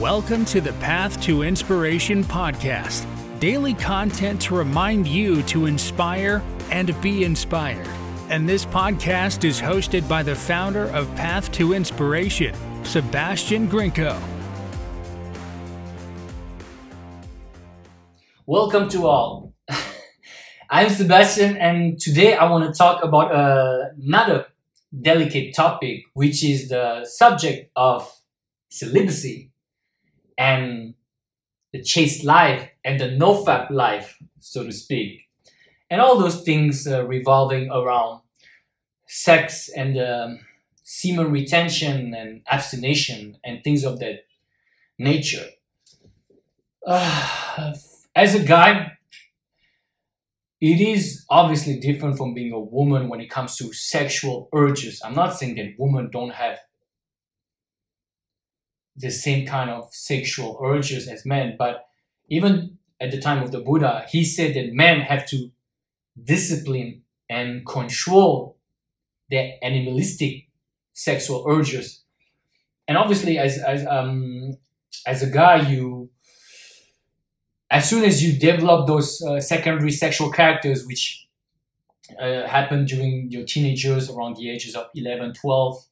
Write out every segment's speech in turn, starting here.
Welcome to the Path to Inspiration podcast, daily content to remind you to inspire and be inspired. And this podcast is hosted by the founder of Path to Inspiration, Sebastian Grinko. Welcome to all. I'm Sebastian, and today I want to talk about another delicate topic, which is the subject of celibacy and the chaste life and the nofap life, so to speak, and all those things revolving around sex and semen retention and abstination and things of that nature. As a guy, it is obviously different from being a woman when it comes to sexual urges. I'm not saying that women don't have the same kind of sexual urges as men, but even at the time of the Buddha, he said that men have to discipline and control their animalistic sexual urges. And obviously, as a guy, as soon as you develop those secondary sexual characters, which happen during your teenage years, around the ages of 11, 12,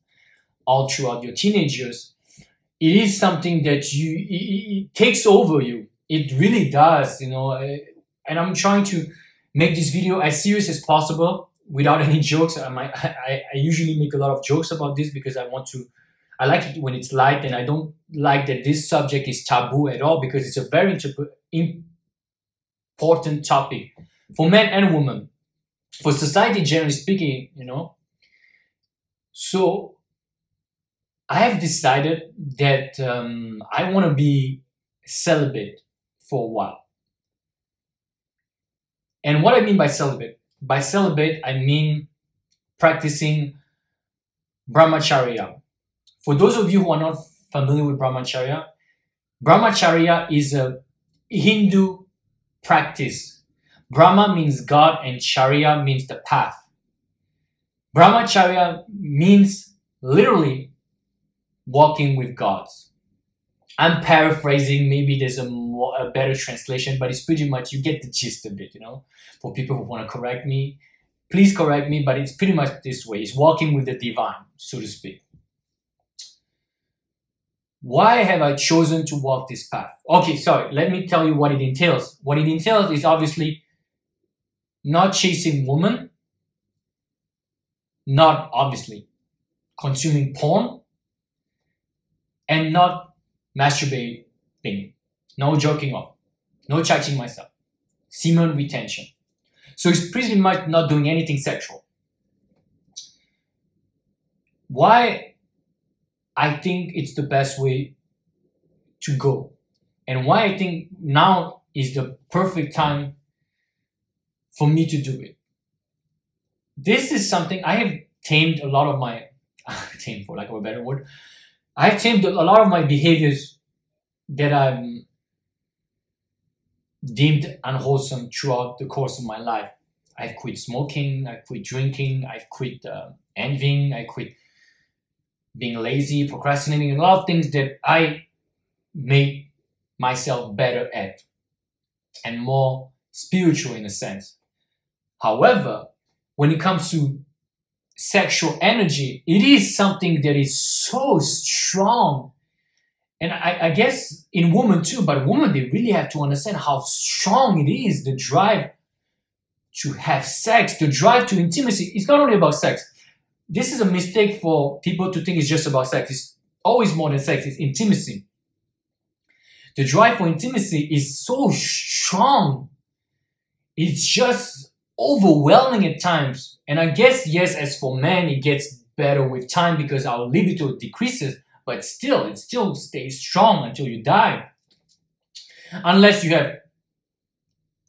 all throughout your teenage years, it is something that it takes over you. It really does, and I'm trying to make this video as serious as possible without any jokes. I usually make a lot of jokes about this because I like it when it's light, and I don't like that this subject is taboo at all, because it's a very important topic for men and women, for society generally speaking, So I have decided that I want to be celibate for a while. And what I mean by celibate? By celibate, I mean practicing Brahmacharya. For those of you who are not familiar with Brahmacharya, Brahmacharya is a Hindu practice. Brahma means God and Charya means the path. Brahmacharya means literally walking with gods. I'm paraphrasing, maybe there's a better translation, but it's pretty much, you get the gist of it, For people who want to correct me, please correct me, but it's pretty much this way. It's walking with the divine, so to speak. Why have I chosen to walk this path? Okay, sorry, let me tell you what it entails. What it entails is obviously not chasing women, not obviously consuming porn, and not masturbating, no jerking off, no touching myself, semen retention. So it's pretty much not doing anything sexual. Why? I think it's the best way to go. And why I think now is the perfect time for me to do it. This is something I have tamed a lot of my, tamed for lack of a better word, I have tamed a lot of my behaviors that I've deemed unwholesome throughout the course of my life. I've quit smoking, I've quit drinking, I've quit envying, I quit being lazy, procrastinating, and a lot of things that I made myself better at and more spiritual in a sense. However, when it comes to sexual energy, it is something that is so strong. And I guess in women too, but women, they really have to understand how strong it is, the drive to have sex, the drive to intimacy. It's not only about sex. This is a mistake for people to think it's just about sex. It's always more than sex. It's intimacy. The drive for intimacy is so strong. It's just overwhelming at times. And I guess, yes, as for men, it gets better with time because our libido decreases. But still, it still stays strong until you die. Unless you have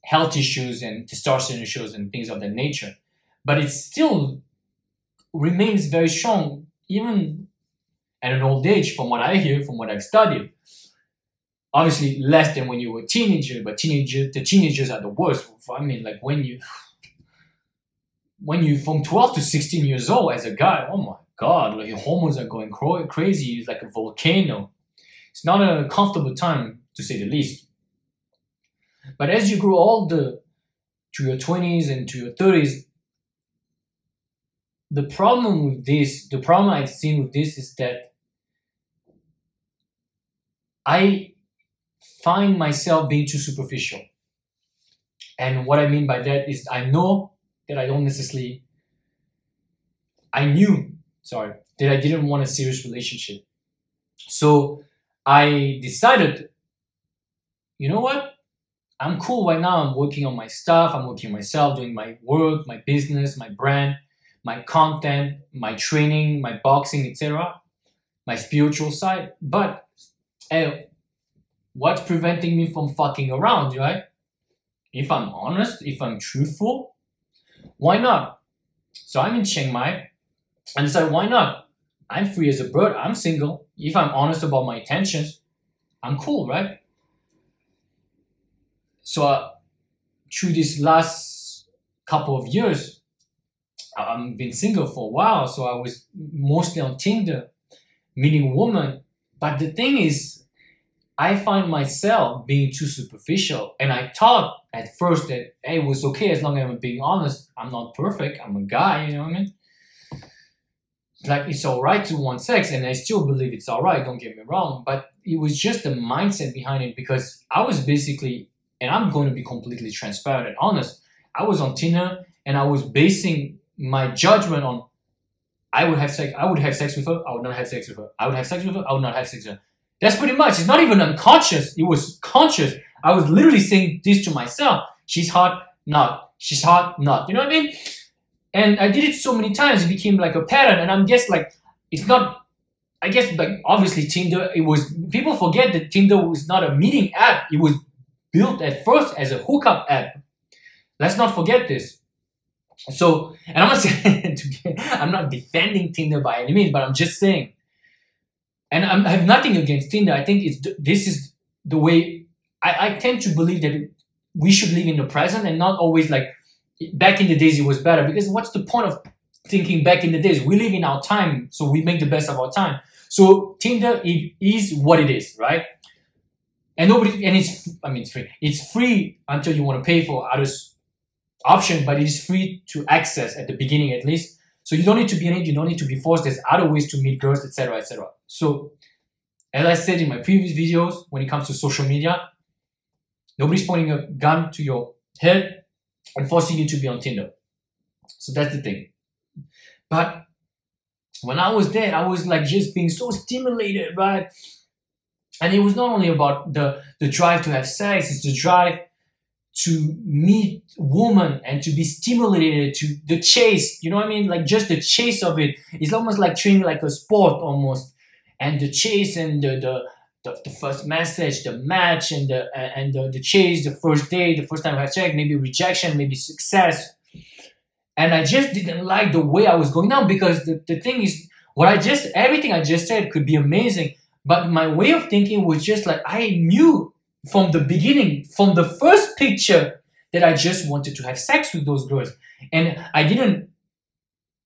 health issues and testosterone issues and things of that nature. But it's still remains very strong even at an old age, from what I hear, from what I've studied. Obviously less than when you were a teenager, but the teenagers are the worst. I mean, like when you from 12 to 16 years old as a guy, oh my god, like your hormones are going crazy. It's like a volcano. It's not a comfortable time, to say the least. But as you grow older, to your 20s and to your 30s, the problem I've seen with this is that I find myself being too superficial. And what I mean by that is I knew that I didn't want a serious relationship. So I decided, you know what? I'm cool right now. I'm working on my stuff. I'm working on myself, doing my work, my business, my brand, my content, my training, my boxing, etc., my spiritual side. But hey, what's preventing me from fucking around, right? If I'm honest, if I'm truthful, why not? So I'm in Chiang Mai, and so why not? I'm free as a bird. I'm single. If I'm honest about my intentions, I'm cool, right? So through these last couple of years, I've been single for a while, so I was mostly on Tinder, meeting women. But the thing is, I find myself being too superficial, and I thought at first that, hey, it was okay as long as I'm being honest. I'm not perfect. I'm a guy, you know what I mean? Like, it's all right to want sex, and I still believe it's all right, don't get me wrong. But it was just the mindset behind it, because I was basically, and I'm going to be completely transparent and honest, I was on Tinder, and I was basing my judgment on, I would have sex with her, I would not have sex with her. I would have sex with her, I would not have sex with her. That's pretty much, it's not even unconscious, it was conscious. I was literally saying this to myself. She's hot, not. She's hot, not. You know what I mean? And I did it so many times, it became like a pattern. And I'm just like, obviously Tinder, people forget that Tinder was not a meeting app. It was built at first as a hookup app. Let's not forget this. So, and I'm not saying, I'm not defending Tinder by any means, but I'm just saying, and I have nothing against Tinder. I think this is the way, I tend to believe that we should live in the present and not always like, back in the days it was better, because what's the point of thinking back in the days? We live in our time, so we make the best of our time. So Tinder, it is what it is, right? And it's free. It's free until you want to pay for other option, but it is free to access at the beginning at least. So you don't need to be in it, you don't need to be forced. There's other ways to meet girls, etc., etc. So as I said in my previous videos, when it comes to social media, nobody's pointing a gun to your head and forcing you to be on Tinder. So that's the thing. But when I was there, I was like just being so stimulated, right? And it was not only about the drive to have sex, it's the drive to meet woman and to be stimulated, to the chase, you know what I mean? Like just the chase of it. It's almost like training like a sport almost. And the chase and the first message, the match, and the chase, the first day, the first time I had sex, maybe rejection, maybe success. And I just didn't like the way I was going down, because the thing is, everything I just said could be amazing, but my way of thinking was just like, I knew from the beginning, from the first picture, that I just wanted to have sex with those girls. And I didn't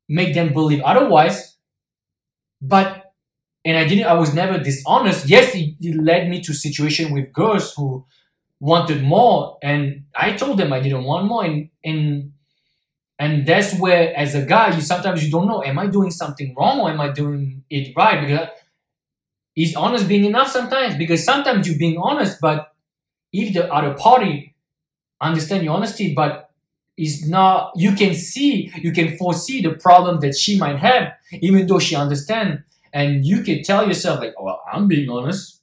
make them believe otherwise, I was never dishonest. Yes, it led me to situation with girls who wanted more, and I told them I didn't want more, and that's where, as a guy, you don't know, am I doing something wrong or am I doing it right? Because is honest being enough sometimes? Because sometimes you're being honest, but if the other party understands your honesty, but is not, you can foresee the problem that she might have, even though she understands. And you can tell yourself like, well, I'm being honest.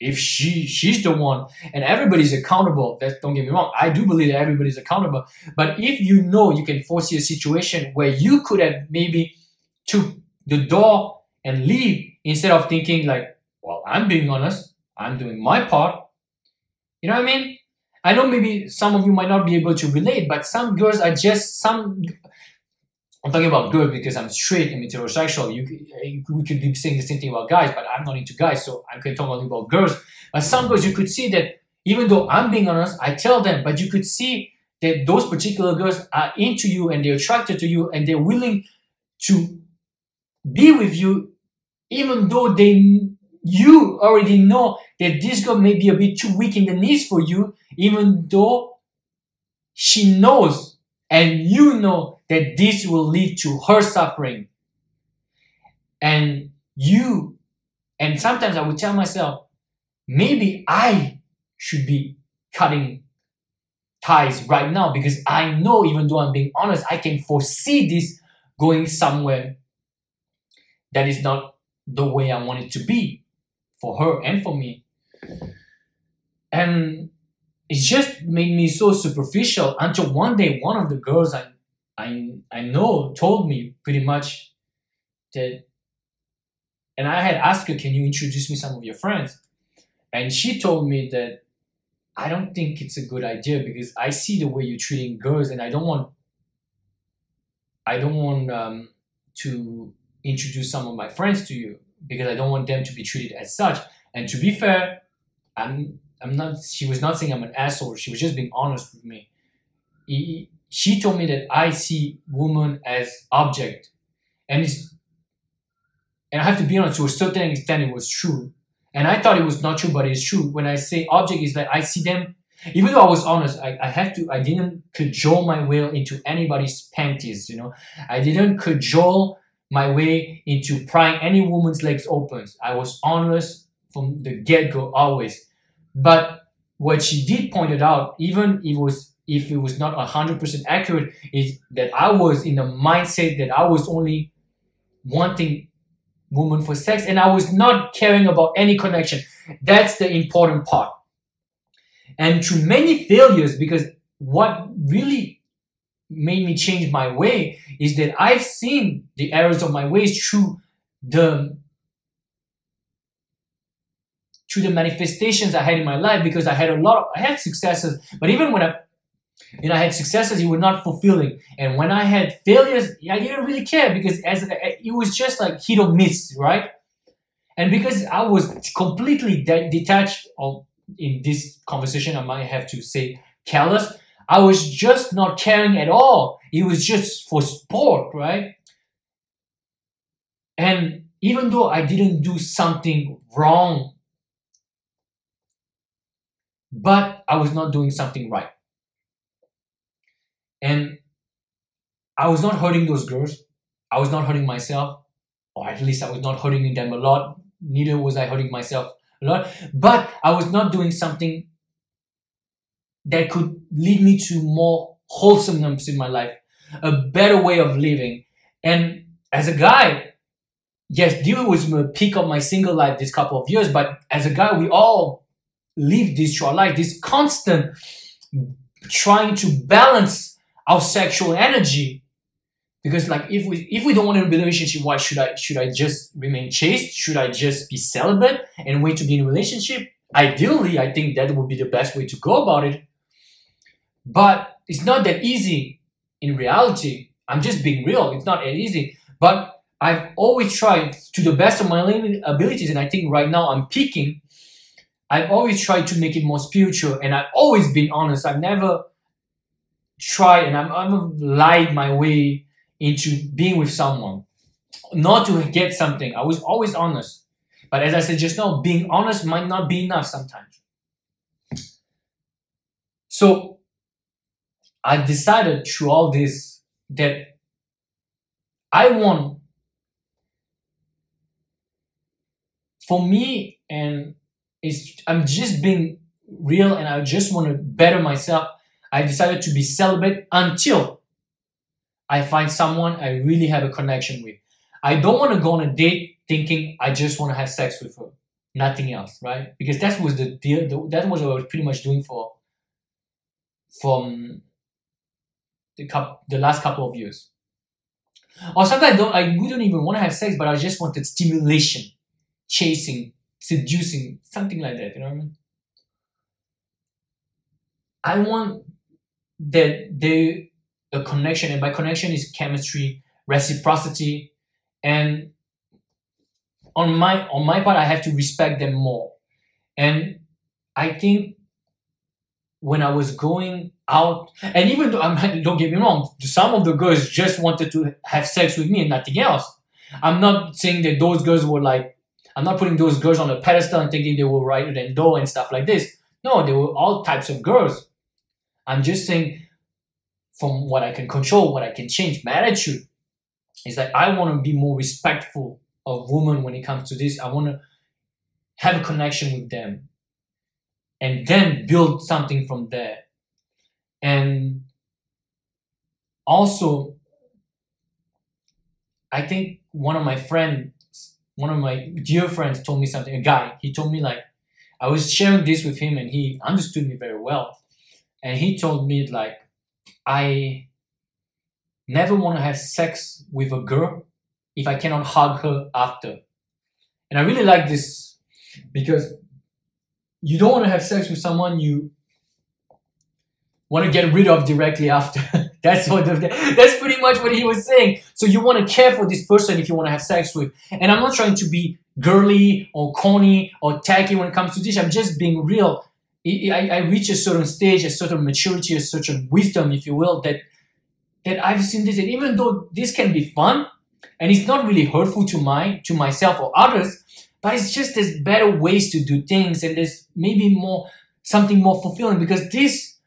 If she's the one, and everybody's accountable. Don't get me wrong. I do believe that everybody's accountable. But if you know you can foresee a situation where you could have maybe took the door and leave instead of thinking like, well, I'm being honest. I'm doing my part. You know what I mean? I know maybe some of you might not be able to relate, but some girls are just some. I'm talking about girls because I'm straight and heterosexual. We could be saying the same thing about guys, but I'm not into guys, so I can talk only about girls. But some girls, you could see that even though I'm being honest, I tell them, but you could see that those particular girls are into you and they're attracted to you and they're willing to be with you, even though they you already know that this girl may be a bit too weak in the knees for you, even though she knows and you know that this will lead to her suffering. And sometimes I would tell myself, maybe I should be cutting ties right now, because I know, even though I'm being honest, I can foresee this going somewhere that is not the way I want it to be for her and for me. And it just made me so superficial until one day one of the girls I know told me pretty much that, and I had asked her, can you introduce me some of your friends? And she told me that, I don't think it's a good idea because I see the way you're treating girls, and I don't want to introduce some of my friends to you because I don't want them to be treated as such. And to be fair, she was not saying I'm an asshole. She was just being honest with me. She told me that I see women as object, and I have to be honest, to a certain extent it was true. And I thought it was not true, but it's true. When I say object, is that I see them, even though I was honest, I didn't cajole my way into anybody's panties, you know. I didn't cajole my way into prying any woman's legs open. I was honest from the get-go always. But what she did point it out, if it was not 100% accurate, is that I was in the mindset that I was only wanting woman for sex, and I was not caring about any connection. That's the important part. And through many failures, because what really made me change my way is that I've seen the errors of my ways through the manifestations I had in my life, because I had successes, but even when I had successes, it was not fulfilling. And when I had failures, I didn't really care because it was just like hit or miss, right? And because I was completely detached of, in this conversation, I might have to say callous, I was just not caring at all. It was just for sport, right? And even though I didn't do something wrong, but I was not doing something right. And I was not hurting those girls. I was not hurting myself, or at least I was not hurting them a lot. Neither was I hurting myself a lot. But I was not doing something that could lead me to more wholesomeness in my life, a better way of living. And as a guy, yes, Dior was the peak of my single life this couple of years, but as a guy, we all live this through our life, this constant trying to balance our sexual energy, because like if we don't want to be in a relationship, why should I just remain chaste? Should I just be celibate and wait to be in a relationship? Ideally, I think that would be the best way to go about it. But it's not that easy in reality. I'm just being real. It's not that easy. But I've always tried to the best of my abilities, and I think right now I'm peaking. I've always tried to make it more spiritual, and I've always been honest. I've never tried, and I'm lied my way into being with someone, not to get something. I was always honest, but as I said just now, being honest might not be enough sometimes. So I've decided through all this that I want, for me, and I'm just being real, and I just want to better myself. I decided to be celibate until I find someone I really have a connection with. I don't want to go on a date thinking I just want to have sex with her, nothing else, right? Because that was the deal. That was what I was pretty much doing from the last couple of years. Or sometimes we don't even want to have sex, but I just wanted stimulation, chasing, seducing, something like that. You know what I mean? I want a connection, and by connection is chemistry, reciprocity, and on my part, I have to respect them more. And I think when I was going out, and even though don't get me wrong, some of the girls just wanted to have sex with me and nothing else. I'm not saying that those girls were like, I'm not putting those girls on a pedestal and thinking they were right and do and stuff like this. No, they were all types of girls. I'm just saying from what I can control, what I can change, my attitude is that I want to be more respectful of women when it comes to this. I want to have a connection with them and then build something from there. And also, I think one of my dear friends told me something, a guy, he told me like, I was sharing this with him and he understood me very well. And he told me like, I never want to have sex with a girl if I cannot hug her after. And I really like this because you don't want to have sex with someone you want to get rid of directly after. That's pretty much what he was saying. So you want to care for this person if you want to have sex with. And I'm not trying to be girly or corny or tacky when it comes to this. I'm just being real. I reach a certain stage, a certain maturity, a certain wisdom, if you will, that I've seen this. And even though this can be fun, and it's not really hurtful to myself or others, but it's just there's better ways to do things, and there's maybe something more fulfilling, because this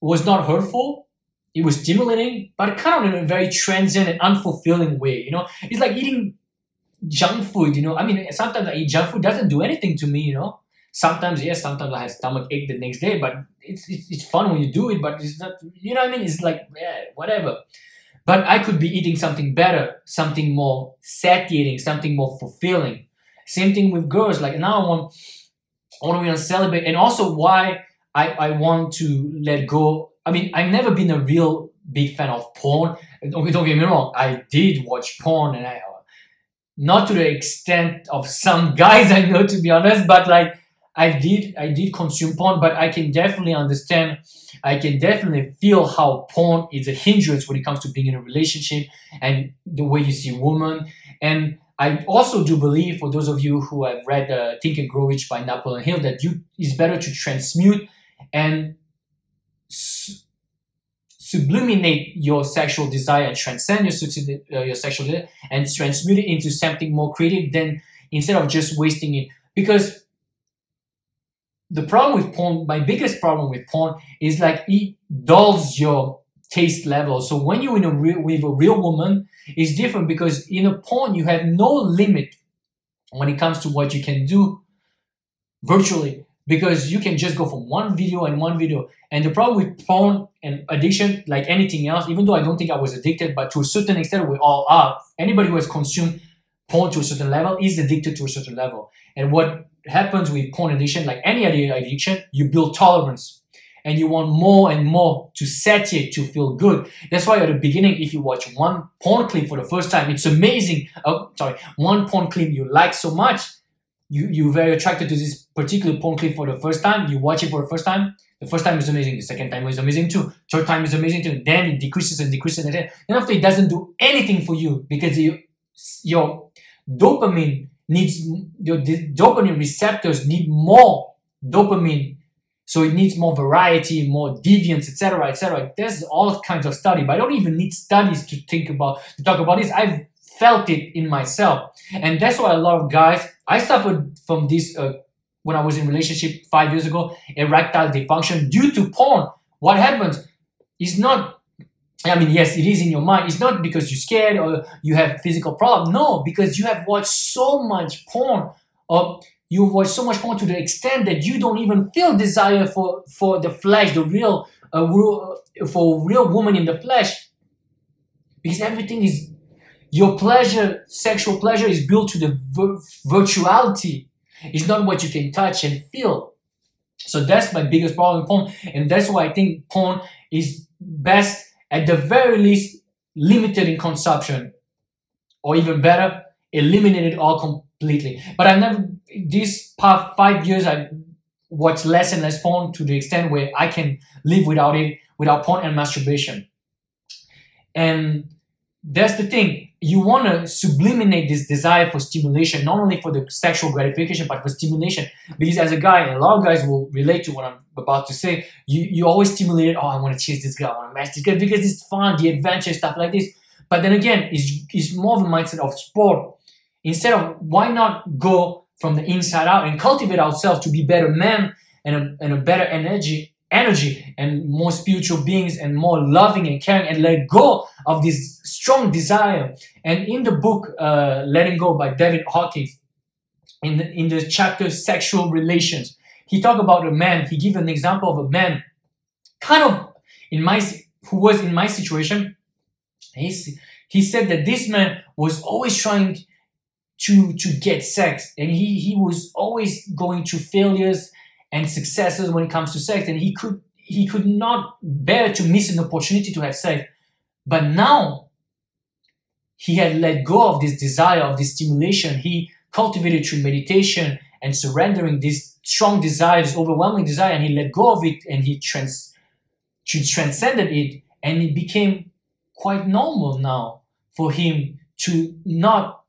was not hurtful. It was stimulating, but kind of in a very transient and unfulfilling way, you know? It's like eating junk food, you know? I mean, sometimes I eat junk food, doesn't do anything to me, you know? Sometimes, yes, sometimes I have stomach ache the next day, but it's fun when you do it, but it's not, you know what I mean? It's like, yeah, whatever. But I could be eating something better, something more satiating, something more fulfilling. Same thing with girls. Like now I want to be on celibate, and also why I want to let go. I mean, I've never been a real big fan of porn. Don't get me wrong. I did watch porn, and not to the extent of some guys I know, to be honest, but like, I did consume porn, but I can definitely understand, I can definitely feel how porn is a hindrance when it comes to being in a relationship and the way you see women. And I also do believe, for those of you who have read Think and Grow Rich by Napoleon Hill, that it's better to transmute and sublimate your sexual desire and transcend your sexual desire and transmute it into something more creative than instead of just wasting it. Because the problem with porn, my biggest problem with porn, is like it dulls your taste level. So when you're with a real woman, it's different, because in a porn you have no limit when it comes to what you can do virtually, because you can just go from one video. And the problem with porn and addiction, like anything else, even though I don't think I was addicted, but to a certain extent we all are. Anybody who has consumed porn to a certain level is addicted to a certain level. And what happens with porn addiction, like any other addiction, you build tolerance and you want more and more to satiate, to feel good. That's why at the beginning, if you watch one porn clip for the first time, it's amazing. One porn clip you like so much, you're very attracted to this particular porn clip for the first time. You watch it for the first time. The first time is amazing. The second time is amazing too. Third time is amazing too. Then it decreases. And after, it doesn't do anything for you, because your dopamine needs, your dopamine receptors need more dopamine, so it needs more variety, more deviance, etc., etc. There's all kinds of study, but I don't even need studies to talk about this. I've felt it in myself, and that's why a lot of guys, I suffered from this when I was in a relationship 5 years ago, erectile dysfunction due to porn. What happens is not, I mean, yes, it is in your mind. It's not because you're scared or you have physical problem. No, because you have watched so much porn, or you've watched so much porn to the extent that you don't even feel desire for the flesh, the real woman in the flesh. Because everything is, your pleasure, sexual pleasure is built to the virtuality. It's not what you can touch and feel. So that's my biggest problem with porn. And that's why I think porn is best, at the very least, limited in consumption, or even better, eliminate it all completely. But I've never, these past 5 years, I watched less and less porn, to the extent where I can live without it, without porn and masturbation. And that's the thing. You want to sublimate this desire for stimulation, not only for the sexual gratification, but for stimulation. Because as a guy, and a lot of guys will relate to what I'm about to say, you always stimulate, I want to chase this guy, I want to match this guy, because it's fun, the adventure, stuff like this. But then again, it's more of a mindset of sport. Instead of, why not go from the inside out and cultivate ourselves to be better men and a better energy and more spiritual beings and more loving and caring, and let go of this strong desire. And in the book Letting Go by David Hawkins, in the chapter Sexual Relations, he talked about a man, he gave an example of a man kind of who was in my situation. He said that this man was always trying to get sex, and he was always going to failures and successes when it comes to sex, and he could not bear to miss an opportunity to have sex. But now he had let go of this desire, of this stimulation. He cultivated through meditation and surrendering these strong desires, overwhelming desire, and he let go of it, and he transcended it, and it became quite normal now for him to not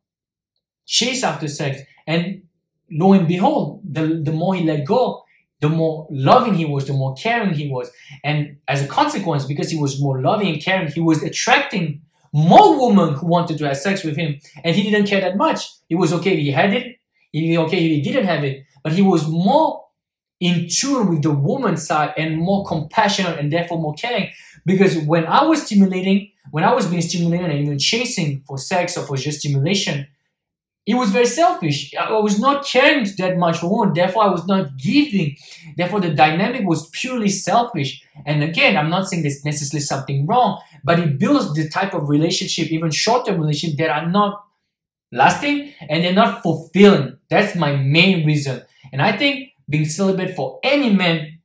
chase after sex. And lo and behold, the more he let go, the more loving he was, the more caring he was. And as a consequence, because he was more loving and caring, he was attracting more women who wanted to have sex with him. And he didn't care that much. It was okay if he had it. It was okay if he didn't have it. But he was more in tune with the woman's side and more compassionate and therefore more caring. Because when I was stimulating, when I was being stimulated and even chasing for sex or for just stimulation, it was very selfish. I was not caring that much for women. Therefore, I was not giving. Therefore, the dynamic was purely selfish. And again, I'm not saying there's necessarily something wrong, but it builds the type of relationship, even short-term relationships, that are not lasting and they're not fulfilling. That's my main reason. And I think being celibate for any man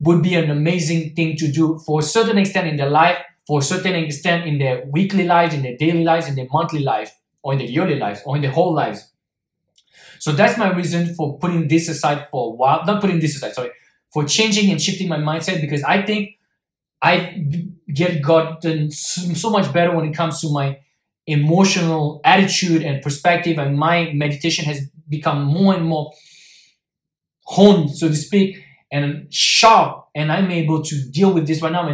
would be an amazing thing to do for a certain extent in their life, for a certain extent in their weekly lives, in their daily lives, in their monthly life, or in the yearly lives, or in the whole lives. So that's my reason for putting this aside for a while. Not putting this aside, sorry. For changing and shifting my mindset, because I think I gotten so much better when it comes to my emotional attitude and perspective, and my meditation has become more and more honed, so to speak, and sharp, and I'm able to deal with this right now.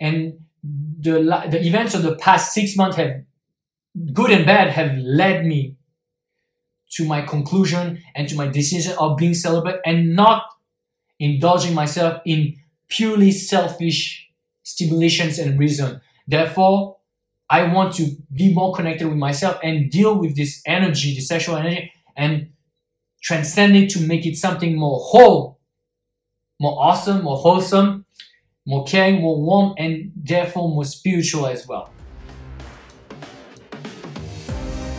And the events of the past 6 months have, good and bad, have led me to my conclusion and to my decision of being celibate and not indulging myself in purely selfish stimulations and reason. Therefore, I want to be more connected with myself and deal with this energy, the sexual energy, and transcend it to make it something more whole, more awesome, more wholesome, more caring, more warm, and therefore more spiritual as well.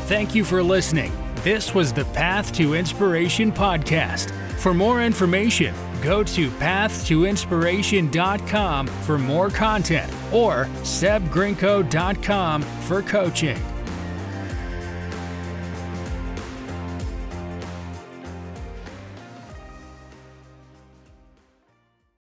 Thank you for listening. This was the Path to Inspiration podcast. For more information, go to pathtoinspiration.com for more content or sebgrinko.com for coaching.